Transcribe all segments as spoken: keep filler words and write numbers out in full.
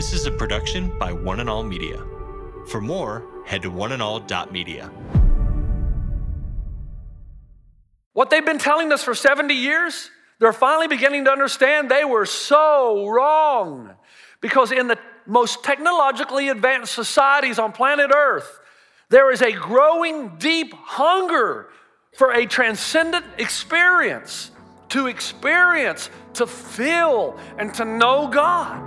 This is a production by One and All Media. For more, head to one and all dot media. What they've been telling us for seventy years, they're finally beginning to understand they were so wrong. Because in the most technologically advanced societies on planet Earth, there is a growing deep hunger for a transcendent experience, to experience, to feel, and to know God.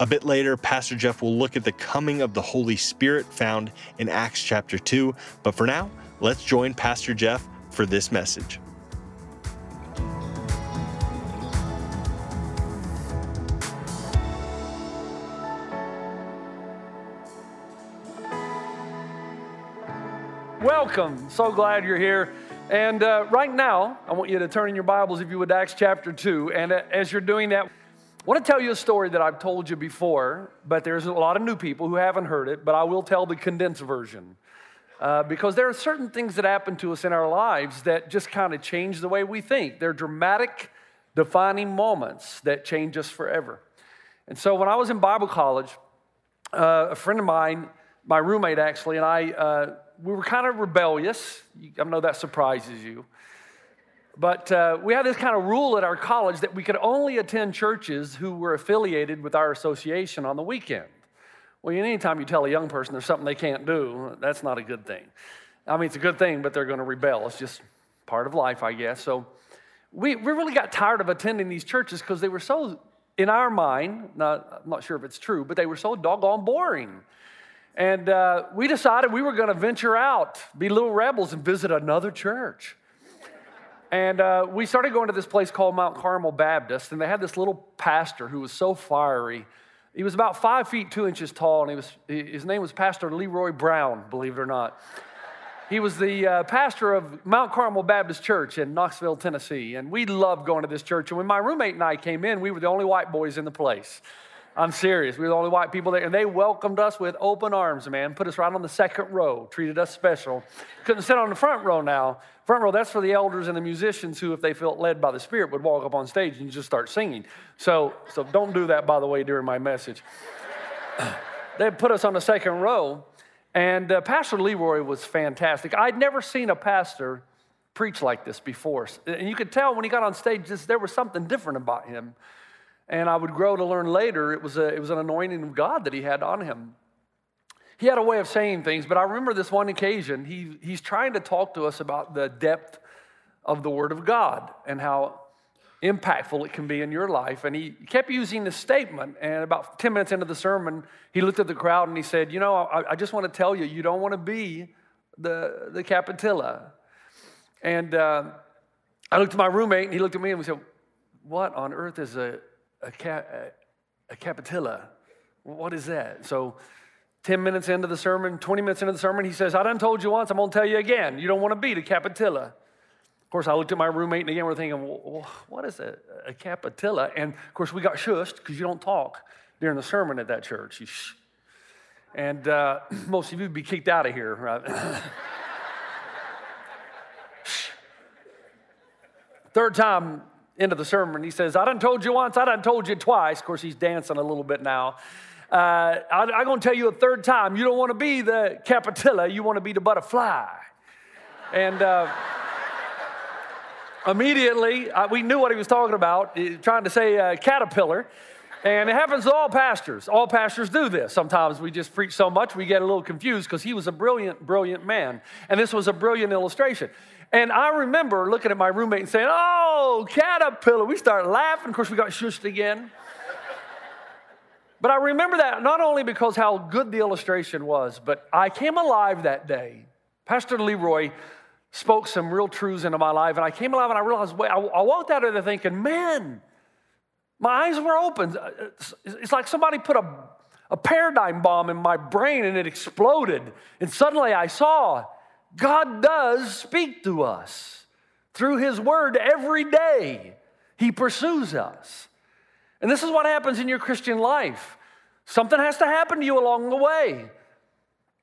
A bit later, Pastor Jeff will look at the coming of the Holy Spirit found in Acts chapter two. But for now, let's join Pastor Jeff for this message. Welcome. So glad you're here. And uh, right now, I want you to turn in your Bibles, if you would, to Acts chapter two. And uh, as you're doing that, I want to tell you a story that I've told you before, but there's a lot of new people who haven't heard it, but I will tell the condensed version. Uh, because there are certain things that happen to us in our lives that just kind of change the way we think. They're dramatic, defining moments that change us forever. And so when I was in Bible college, uh, a friend of mine, my roommate actually, and I... Uh, We were kind of rebellious. I know that surprises you. But uh, we had this kind of rule at our college that we could only attend churches who were affiliated with our association on the weekend. Well, anytime you tell a young person there's something they can't do, that's not a good thing. I mean, it's a good thing, but they're going to rebel. It's just part of life, I guess. So we, we really got tired of attending these churches because they were so, in our mind, not, I'm not sure if it's true, but they were so doggone boring. And uh, we decided we were going to venture out, be little rebels, and visit another church. And uh, we started going to this place called Mount Carmel Baptist, and they had this little pastor who was so fiery. He was about five feet two inches tall, and he was his name was Pastor Leroy Brown, believe it or not. He was the uh, pastor of Mount Carmel Baptist Church in Knoxville, Tennessee, and we loved going to this church. And when my roommate and I came in, we were the only white boys in the place. I'm serious. We were the only white people there, and they welcomed us with open arms, man. Put us right on the second row, treated us special. Couldn't sit on the front row now. Front row, that's for the elders and the musicians who, if they felt led by the Spirit, would walk up on stage and just start singing. So, so don't do that, by the way, during my message. They put us on the second row, and uh, Pastor Leroy was fantastic. I'd never seen a pastor preach like this before, and you could tell when he got on stage, just, there was something different about him. And I would grow to learn later, it was a, it was an anointing of God that he had on him. He had a way of saying things, but I remember this one occasion, he he's trying to talk to us about the depth of the Word of God and how impactful it can be in your life. And he kept using this statement, and about ten minutes into the sermon, he looked at the crowd and he said, you know, I, I just want to tell you, you don't want to be the, the Capitilla. And uh, I looked at my roommate, and he looked at me, and we said, what on earth is a... A, ca- a capitilla. What is that? So ten minutes into the sermon, twenty minutes into the sermon, he says, I done told you once, I'm going to tell you again. You don't want to be the capitilla. Of course, I looked at my roommate, and again, we're thinking, well, what is a, a capitilla? And, of course, we got shushed because you don't talk during the sermon at that church. You sh- and uh, most of you would be kicked out of here, right? Third time, end of the sermon, he says, I done told you once, I done told you twice. Of course, he's dancing a little bit now. Uh, I'm going to tell you a third time, you don't want to be the capitilla, you want to be the butterfly. And uh, immediately, I, we knew what he was talking about, trying to say uh, caterpillar. And it happens to all pastors. All pastors do this. Sometimes we just preach so much, we get a little confused because he was a brilliant, brilliant man. And this was a brilliant illustration. And I remember looking at my roommate and saying, oh, caterpillar. We started laughing. Of course, we got shushed again. But I remember that not only because how good the illustration was, but I came alive that day. Pastor Leroy spoke some real truths into my life, and I came alive and I realized, wait, I, I walked out of there thinking, man, my eyes were open. It's, it's like somebody put a, a paradigm bomb in my brain and it exploded. And suddenly I saw God does speak to us through his word every day. He pursues us. And this is what happens in your Christian life. Something has to happen to you along the way.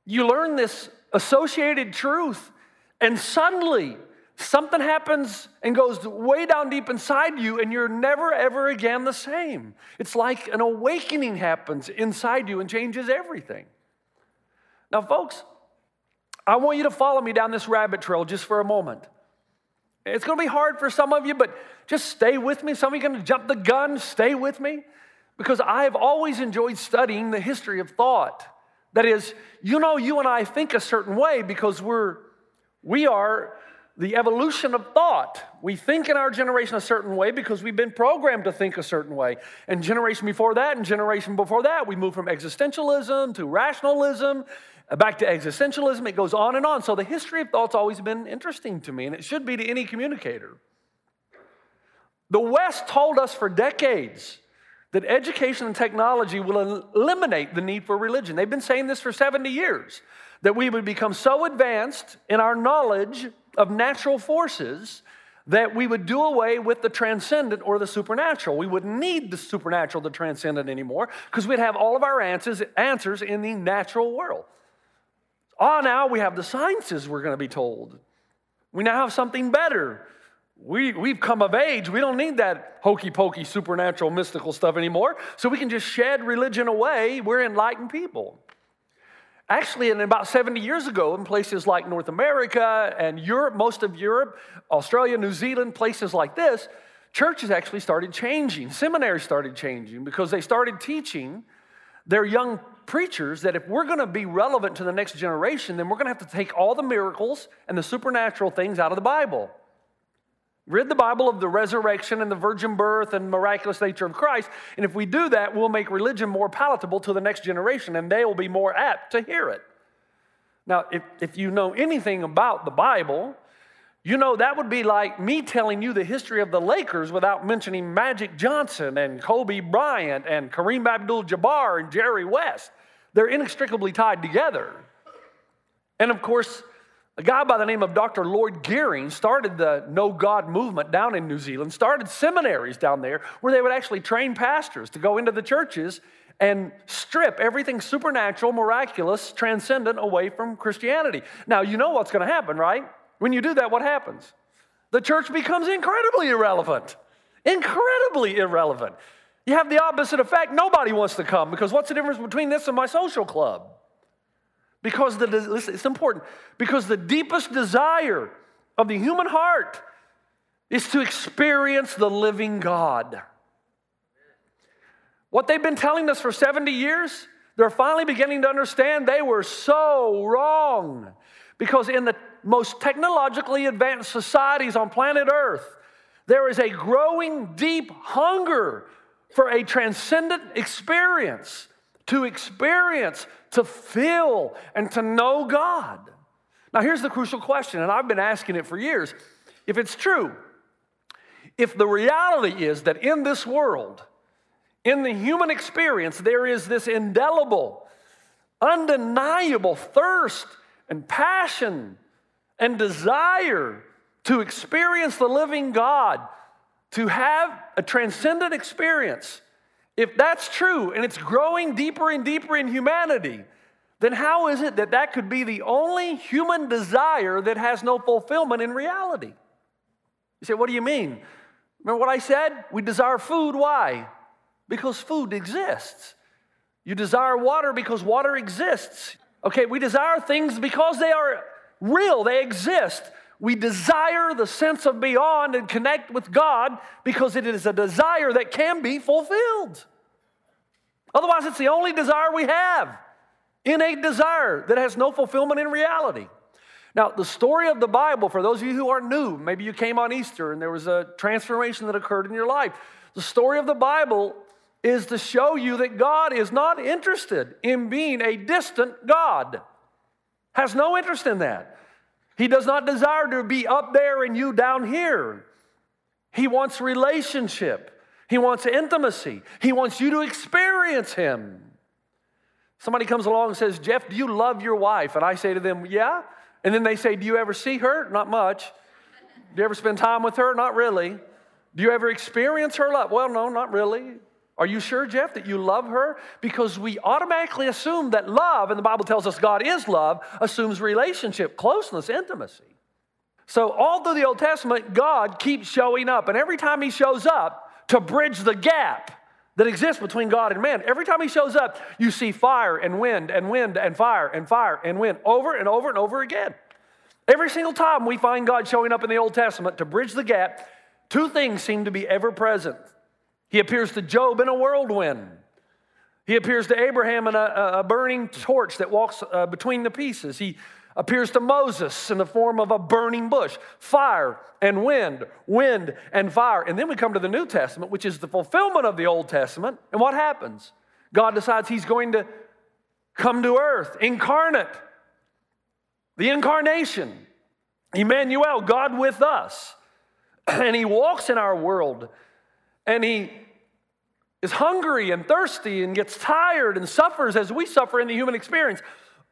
You learn this associated truth, and suddenly something happens and goes way down deep inside you, and you're never, ever again the same. It's like an awakening happens inside you and changes everything. Now, folks, I want you to follow me down this rabbit trail just for a moment. It's going to be hard for some of you, but just stay with me. Some of you are going to jump the gun. Stay with me, because I have always enjoyed studying the history of thought. That is, you know, you and I think a certain way because we're, we are the evolution of thought. We think in our generation a certain way because we've been programmed to think a certain way. And generation before that and generation before that, we move from existentialism to rationalism, back to existentialism. It goes on and on. So the history of thought's always been interesting to me, and it should be to any communicator. The West told us for decades that education and technology will eliminate the need for religion. They've been saying this for seventy years, that we would become so advanced in our knowledge of natural forces that we would do away with the transcendent or the supernatural. We wouldn't need the supernatural, the transcendent anymore, because we'd have all of our answers, answers in the natural world. Oh, now we have the sciences, we're going to be told. We now have something better. We, we've come of age. We don't need that hokey-pokey, supernatural, mystical stuff anymore. So we can just shed religion away. We're enlightened people. Actually, in about seventy years ago, in places like North America and Europe, most of Europe, Australia, New Zealand, places like this, churches actually started changing. Seminaries started changing because they started teaching their young preachers that if we're going to be relevant to the next generation, then we're going to have to take all the miracles and the supernatural things out of the Bible. Rid the Bible of the resurrection and the virgin birth and miraculous nature of Christ, and if we do that, we'll make religion more palatable to the next generation, and they will be more apt to hear it. Now, if, if you know anything about the Bible, you know that would be like me telling you the history of the Lakers without mentioning Magic Johnson and Kobe Bryant and Kareem Abdul-Jabbar and Jerry West. They're inextricably tied together. And of course, a guy by the name of Doctor Lloyd Gearing started the No God movement down in New Zealand, started seminaries down there where they would actually train pastors to go into the churches and strip everything supernatural, miraculous, transcendent away from Christianity. Now, you know what's going to happen, right? When you do that, what happens? The church becomes incredibly irrelevant. Incredibly irrelevant. You have the opposite effect. Nobody wants to come because what's the difference between this and my social club? Because the, listen, it's important, because the deepest desire of the human heart is to experience the living God. What they've been telling us for seventy years, they're finally beginning to understand they were so wrong. Because in the most technologically advanced societies on planet Earth, there is a growing deep hunger for a transcendent experience, to experience, to feel, and to know God. Now, here's the crucial question, and I've been asking it for years. If it's true, if the reality is that in this world, in the human experience, there is this indelible, undeniable thirst and passion and desire to experience the living God, to have a transcendent experience, if that's true and it's growing deeper and deeper in humanity, then how is it that that could be the only human desire that has no fulfillment in reality? You say, what do you mean? Remember what I said? We desire food. Why? Because food exists. You desire water because water exists. Okay, we desire things because they are real. They exist. We desire the sense of beyond and connect with God because it is a desire that can be fulfilled. Otherwise, it's the only desire we have, innate desire that has no fulfillment in reality. Now, the story of the Bible, for those of you who are new, maybe you came on Easter and there was a transformation that occurred in your life. The story of the Bible is to show you that God is not interested in being a distant God. Has no interest in that. He does not desire to be up there and you down here. He wants relationship. He wants intimacy. He wants you to experience him. Somebody comes along and says, Jeff, do you love your wife? And I say to them, yeah. And then they say, do you ever see her? Not much. Do you ever spend time with her? Not really. Do you ever experience her love? Well, no, not really. Are you sure, Jeff, that you love her? Because we automatically assume that love, and the Bible tells us God is love, assumes relationship, closeness, intimacy. So all through the Old Testament, God keeps showing up. And every time he shows up to bridge the gap that exists between God and man, every time he shows up, you see fire and wind and wind and fire and fire and wind over and over and over again. Every single time we find God showing up in the Old Testament to bridge the gap, two things seem to be ever present. He appears to Job in a whirlwind. He appears to Abraham in a, a burning torch that walks uh, between the pieces. He appears to Moses in the form of a burning bush. Fire and wind, wind and fire. And then we come to the New Testament, which is the fulfillment of the Old Testament. And what happens? God decides he's going to come to earth, incarnate, the incarnation, Emmanuel, God with us. And he walks in our world. And he is hungry and thirsty and gets tired and suffers as we suffer in the human experience,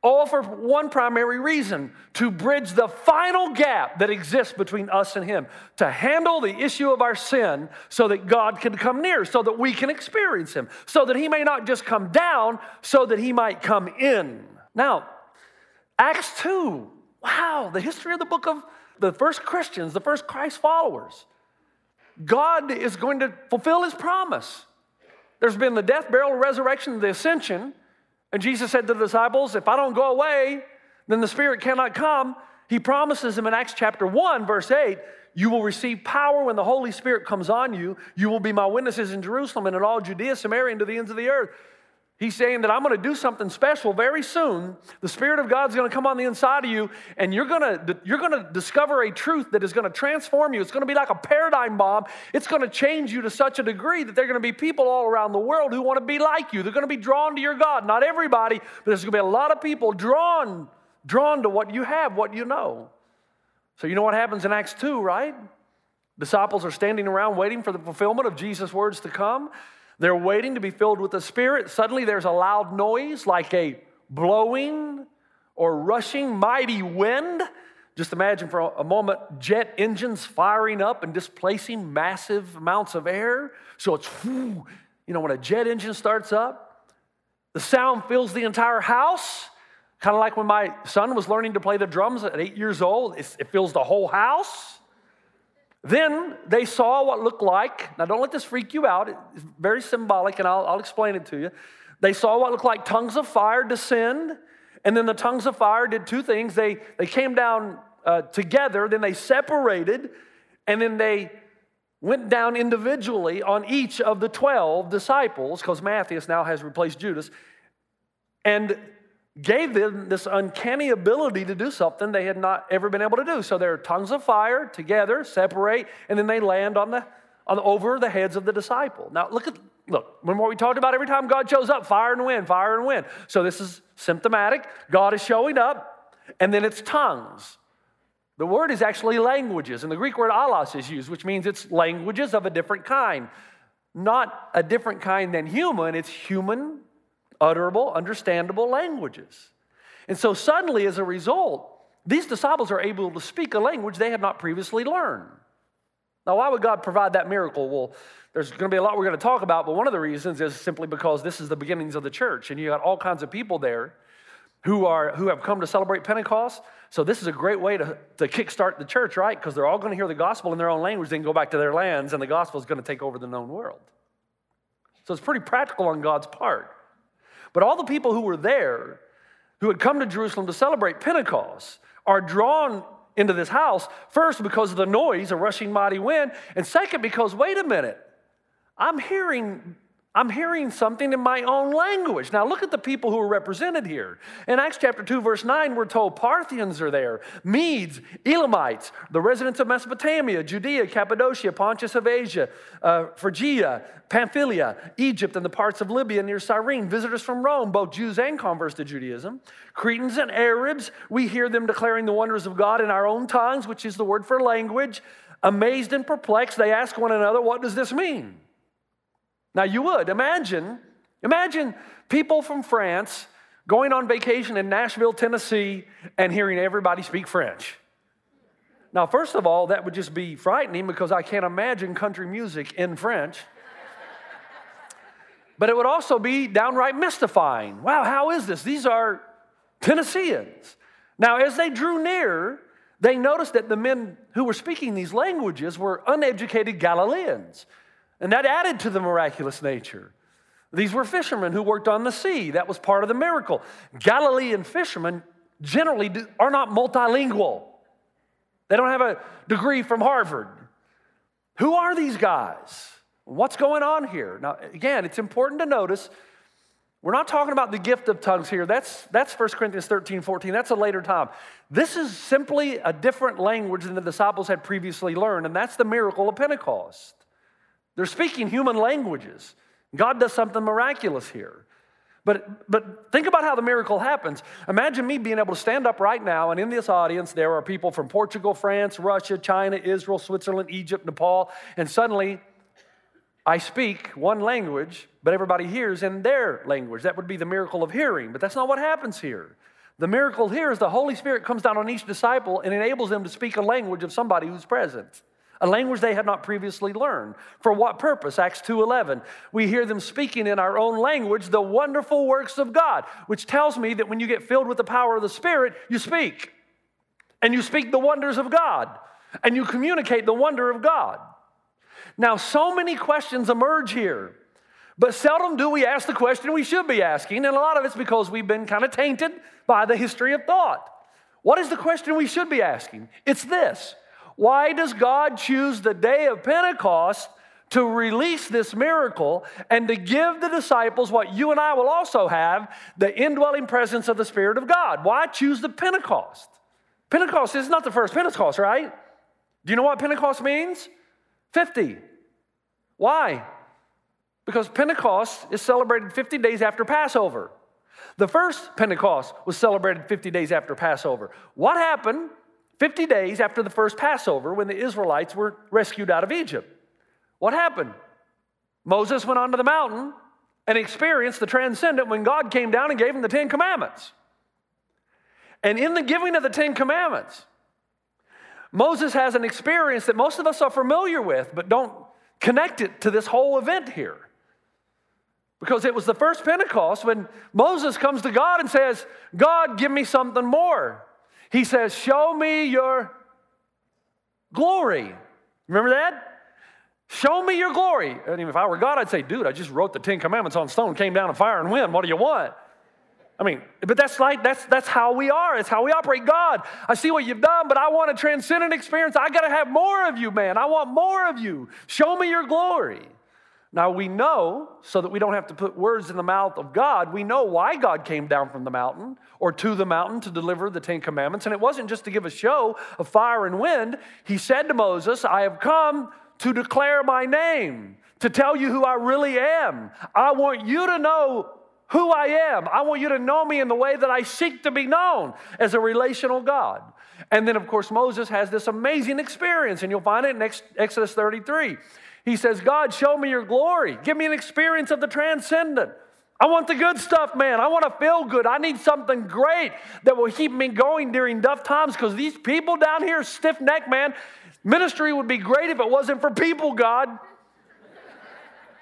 all for one primary reason, to bridge the final gap that exists between us and him, to handle the issue of our sin so that God can come near, so that we can experience him, so that he may not just come down, so that he might come in. Now, Acts two, wow, the history of the book of the first Christians, the first Christ followers. God is going to fulfill his promise. There's been the death, burial, resurrection, the ascension. And Jesus said to the disciples, if I don't go away, then the Spirit cannot come. He promises them in Acts chapter one, verse eight, you will receive power when the Holy Spirit comes on you. You will be my witnesses in Jerusalem and in all Judea, Samaria, and to the ends of the earth. He's saying that I'm going to do something special very soon. The Spirit of God's going to come on the inside of you, and you're going to, you're going to discover a truth that is going to transform you. It's going to be like a paradigm bomb. It's going to change you to such a degree that there are going to be people all around the world who want to be like you. They're going to be drawn to your God. Not everybody, but there's going to be a lot of people drawn, drawn to what you have, what you know. So you know what happens in Acts two, right? Disciples are standing around waiting for the fulfillment of Jesus' words to come. They're waiting to be filled with the Spirit. Suddenly there's a loud noise like a blowing or rushing mighty wind. Just imagine for a moment jet engines firing up and displacing massive amounts of air. So it's, you know, when a jet engine starts up, the sound fills the entire house. Kind of like when my son was learning to play the drums at eight years old. It fills the whole house. Then they saw what looked like, now don't let this freak you out, it's very symbolic and I'll, I'll explain it to you. They saw what looked like tongues of fire descend, and then the tongues of fire did two things. They, they came down uh, together, then they separated, and then they went down individually on each of the twelve disciples, because Matthias now has replaced Judas, and gave them this uncanny ability to do something they had not ever been able to do. So there are tongues of fire together, separate, and then they land on the on over the heads of the disciple. Now look at look, remember what we talked about every time God shows up, fire and wind, fire and wind. So this is symptomatic. God is showing up, and then it's tongues. The word is actually languages, and the Greek word alos is used, which means it's languages of a different kind. Not a different kind than human, it's human utterable, understandable languages. And so suddenly, as a result, these disciples are able to speak a language they had not previously learned. Now, why would God provide that miracle? Well, there's going to be a lot we're going to talk about, but one of the reasons is simply because this is the beginnings of the church, and you got all kinds of people there who are who have come to celebrate Pentecost. So this is a great way to, to kickstart the church, right? Because they're all going to hear the gospel in their own language, then go back to their lands, and the gospel is going to take over the known world. So it's pretty practical on God's part. But all the people who were there, who had come to Jerusalem to celebrate Pentecost, are drawn into this house, first because of the noise, a rushing mighty wind, and second because, wait a minute, I'm hearing I'm hearing something in my own language. Now look at the people who are represented here. In Acts chapter two, verse nine, we're told Parthians are there, Medes, Elamites, the residents of Mesopotamia, Judea, Cappadocia, Pontus of Asia, uh, Phrygia, Pamphylia, Egypt, and the parts of Libya near Cyrene, visitors from Rome, both Jews and converts to Judaism, Cretans and Arabs. We hear them declaring the wonders of God in our own tongues, which is the word for language. Amazed and perplexed, they ask one another, what does this mean? Now you would imagine, imagine people from France going on vacation in Nashville, Tennessee, and hearing everybody speak French. Now, first of all, that would just be frightening because I can't imagine country music in French. But it would also be downright mystifying. Wow, how is this? These are Tennesseans. Now, as they drew near, they noticed that the men who were speaking these languages were uneducated Galileans. And that added to the miraculous nature. These were fishermen who worked on the sea. That was part of the miracle. Galilean fishermen generally do, are not multilingual. They don't have a degree from Harvard. Who are these guys? What's going on here? Now, again, it's important to notice we're not talking about the gift of tongues here. That's, that's First Corinthians thirteen, fourteen. That's a later time. This is simply a different language than the disciples had previously learned, and that's the miracle of Pentecost. They're speaking human languages. God does something miraculous here. But, but think about how the miracle happens. Imagine me being able to stand up right now, and in this audience, there are people from Portugal, France, Russia, China, Israel, Switzerland, Egypt, Nepal, and suddenly I speak one language, but everybody hears in their language. That would be the miracle of hearing, but that's not what happens here. The miracle here is the Holy Spirit comes down on each disciple and enables them to speak a language of somebody who's present. A language they had not previously learned. For what purpose? Acts two eleven. We hear them speaking in our own language the wonderful works of God, which tells me that when you get filled with the power of the Spirit, you speak. And you speak the wonders of God. And you communicate the wonder of God. Now, so many questions emerge here. But seldom do we ask the question we should be asking. And a lot of it's because we've been kind of tainted by the history of thought. What is the question we should be asking? It's this. Why does God choose the day of Pentecost to release this miracle and to give the disciples what you and I will also have, the indwelling presence of the Spirit of God? Why choose the Pentecost? Pentecost is not the first Pentecost, right? Do you know what Pentecost means? fifty. Why? Because Pentecost is celebrated fifty days after Passover. The first Pentecost was celebrated fifty days after Passover. What happened fifty days after the first Passover when the Israelites were rescued out of Egypt? What happened? Moses went onto the mountain and experienced the transcendent when God came down and gave him the Ten Commandments. And in the giving of the Ten Commandments, Moses has an experience that most of us are familiar with, but don't connect it to this whole event here. Because it was the first Pentecost when Moses comes to God and says, God, give me something more. He says, show me your glory. Remember that? Show me your glory. And if I were God, I'd say, dude, I just wrote the Ten Commandments on stone, came down in fire and wind. What do you want? I mean, but that's like, that's that's how we are. It's how we operate. God, I see what you've done, but I want a transcendent experience. I got to have more of you, man. I want more of you. Show me your glory. Now, we know, so that we don't have to put words in the mouth of God, we know why God came down from the mountain or to the mountain to deliver the Ten Commandments. And it wasn't just to give a show of fire and wind. He said to Moses, I have come to declare my name, to tell you who I really am. I want you to know who I am. I want you to know me in the way that I seek to be known, as a relational God. And then, of course, Moses has this amazing experience, and you'll find it in Exodus thirty-three. He says, God, show me your glory. Give me an experience of the transcendent. I want the good stuff, man. I want to feel good. I need something great that will keep me going during tough times, because these people down here, stiff-necked, man. Ministry would be great if it wasn't for people, God.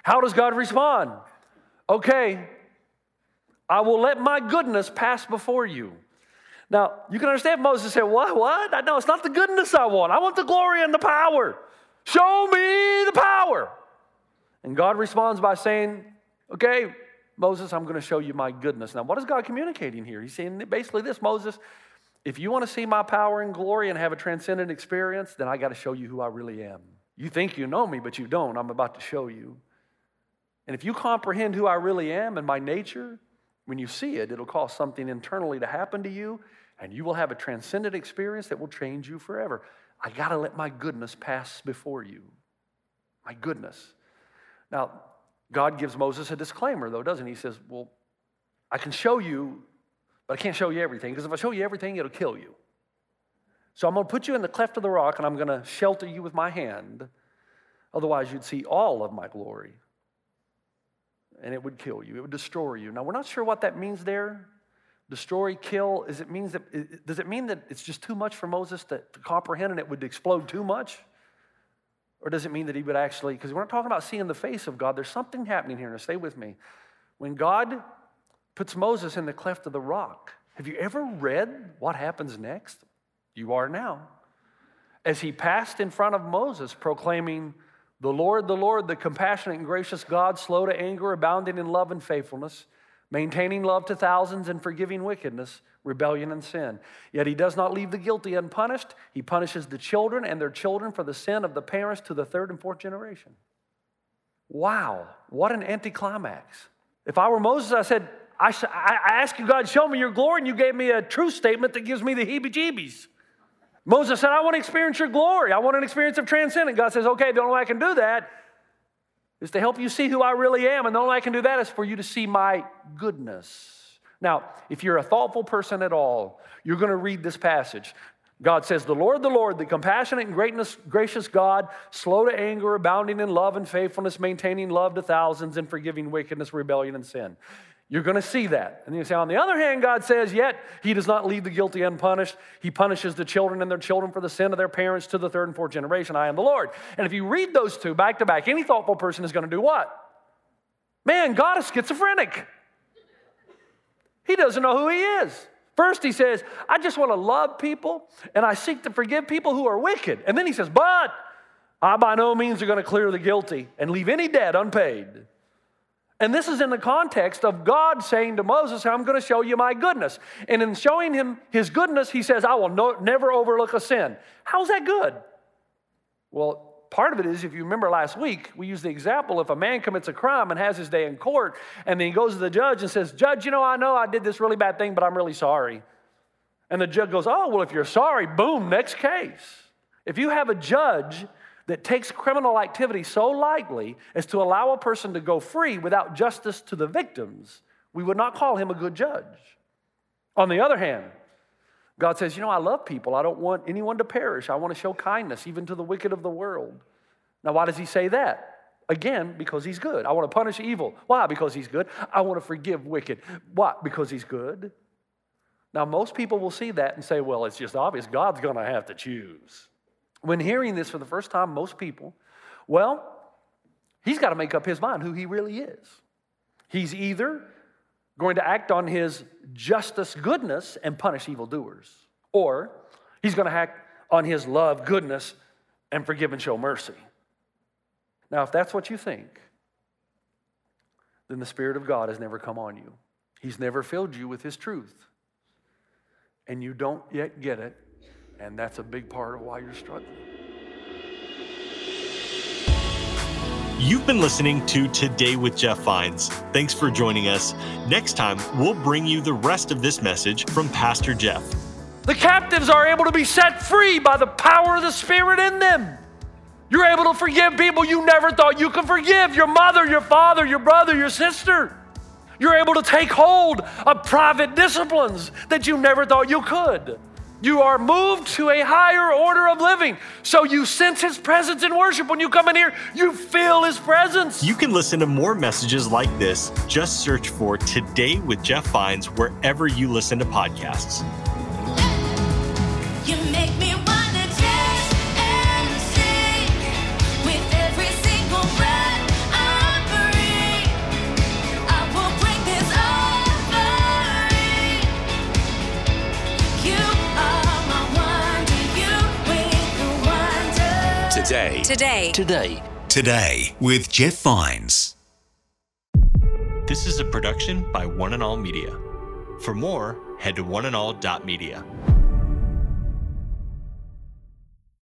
How does God respond? Okay, I will let my goodness pass before you. Now, you can understand Moses said, what, what? No, it's not the goodness I want. I want the glory and the power. Show me the power. And God responds by saying, okay, Moses, I'm going to show you my goodness. Now, what is God communicating here? He's saying basically this, Moses, if you want to see my power and glory and have a transcendent experience, then I got to show you who I really am. You think you know me, but you don't. I'm about to show you. And if you comprehend who I really am and my nature, when you see it, it'll cause something internally to happen to you, and you will have a transcendent experience that will change you forever. I got to let my goodness pass before you. My goodness. Now, God gives Moses a disclaimer, though, doesn't he? He says, well, I can show you, but I can't show you everything, because if I show you everything, it'll kill you. So I'm going to put you in the cleft of the rock, and I'm going to shelter you with my hand. Otherwise, you'd see all of my glory, and it would kill you. It would destroy you. Now, we're not sure what that means there. Destroy, kill, is it means that, does it mean that it's just too much for Moses to, to comprehend and it would explode too much? Or does it mean that he would actually, because we're not talking about seeing the face of God. There's something happening here, and stay with me. When God puts Moses in the cleft of the rock, have you ever read what happens next? You are now. As he passed in front of Moses, proclaiming, the Lord, the Lord, the compassionate and gracious God, slow to anger, abounding in love and faithfulness, maintaining love to thousands and forgiving wickedness, rebellion, and sin. Yet he does not leave the guilty unpunished. He punishes the children and their children for the sin of the parents to the third and fourth generation. Wow, what an anticlimax. If I were Moses, I said, I, I asked you, God, show me your glory, and you gave me a true statement that gives me the heebie-jeebies. Moses said, I want to experience your glory. I want an experience of transcendence. God says, okay, the only way I can do that is to help you see who I really am, and the only way I can do that is for you to see my goodness. Now, if you're a thoughtful person at all, you're going to read this passage. God says, the Lord, the Lord, the compassionate and greatness, gracious God, slow to anger, abounding in love and faithfulness, maintaining love to thousands, and forgiving wickedness, rebellion, and sin. You're going to see that. And you say, on the other hand, God says, yet he does not leave the guilty unpunished. He punishes the children and their children for the sin of their parents to the third and fourth generation. I am the Lord. And if you read those two back to back, any thoughtful person is going to do what? Man, God is schizophrenic. He doesn't know who he is. First, he says, I just want to love people, and I seek to forgive people who are wicked. And then he says, but I by no means are going to clear the guilty and leave any debt unpaid. And this is in the context of God saying to Moses, I'm going to show you my goodness. And in showing him his goodness, he says, I will no, never overlook a sin. How's that good? Well, part of it is, if you remember last week, we used the example, if a man commits a crime and has his day in court, and then he goes to the judge and says, Judge, you know, I know I did this really bad thing, but I'm really sorry. And the judge goes, oh, well, if you're sorry, boom, next case. If you have a judge that takes criminal activity so lightly as to allow a person to go free without justice to the victims, we would not call him a good judge. On the other hand, God says, you know, I love people. I don't want anyone to perish. I want to show kindness even to the wicked of the world. Now, why does he say that? Again, because he's good. I want to punish evil. Why? Because he's good. I want to forgive wicked. Why? Because he's good. Now, most people will see that and say, well, it's just obvious. God's going to have to choose. When hearing this for the first time, most people, well, he's got to make up his mind who he really is. He's either going to act on his justice goodness and punish evildoers, or he's going to act on his love goodness and forgive and show mercy. Now, if that's what you think, then the Spirit of God has never come on you. He's never filled you with his truth, and you don't yet get it. And that's a big part of why you're struggling. You've been listening to Today with Jeff Vines. Thanks for joining us. Next time, we'll bring you the rest of this message from Pastor Jeff. The captives are able to be set free by the power of the Spirit in them. You're able to forgive people you never thought you could forgive. Your mother, your father, your brother, your sister. You're able to take hold of private disciplines that you never thought you could. You are moved to a higher order of living. So you sense his presence in worship. When you come in here, you feel his presence. You can listen to more messages like this. Just search for Today with Jeff Vines wherever you listen to podcasts. You make me wanna dance and sing with every single breath I breathe. I will break this offering. You Today. Today. Today. Today with Jeff Vines. This is a production by One and All Media. For more, head to one and all dot media.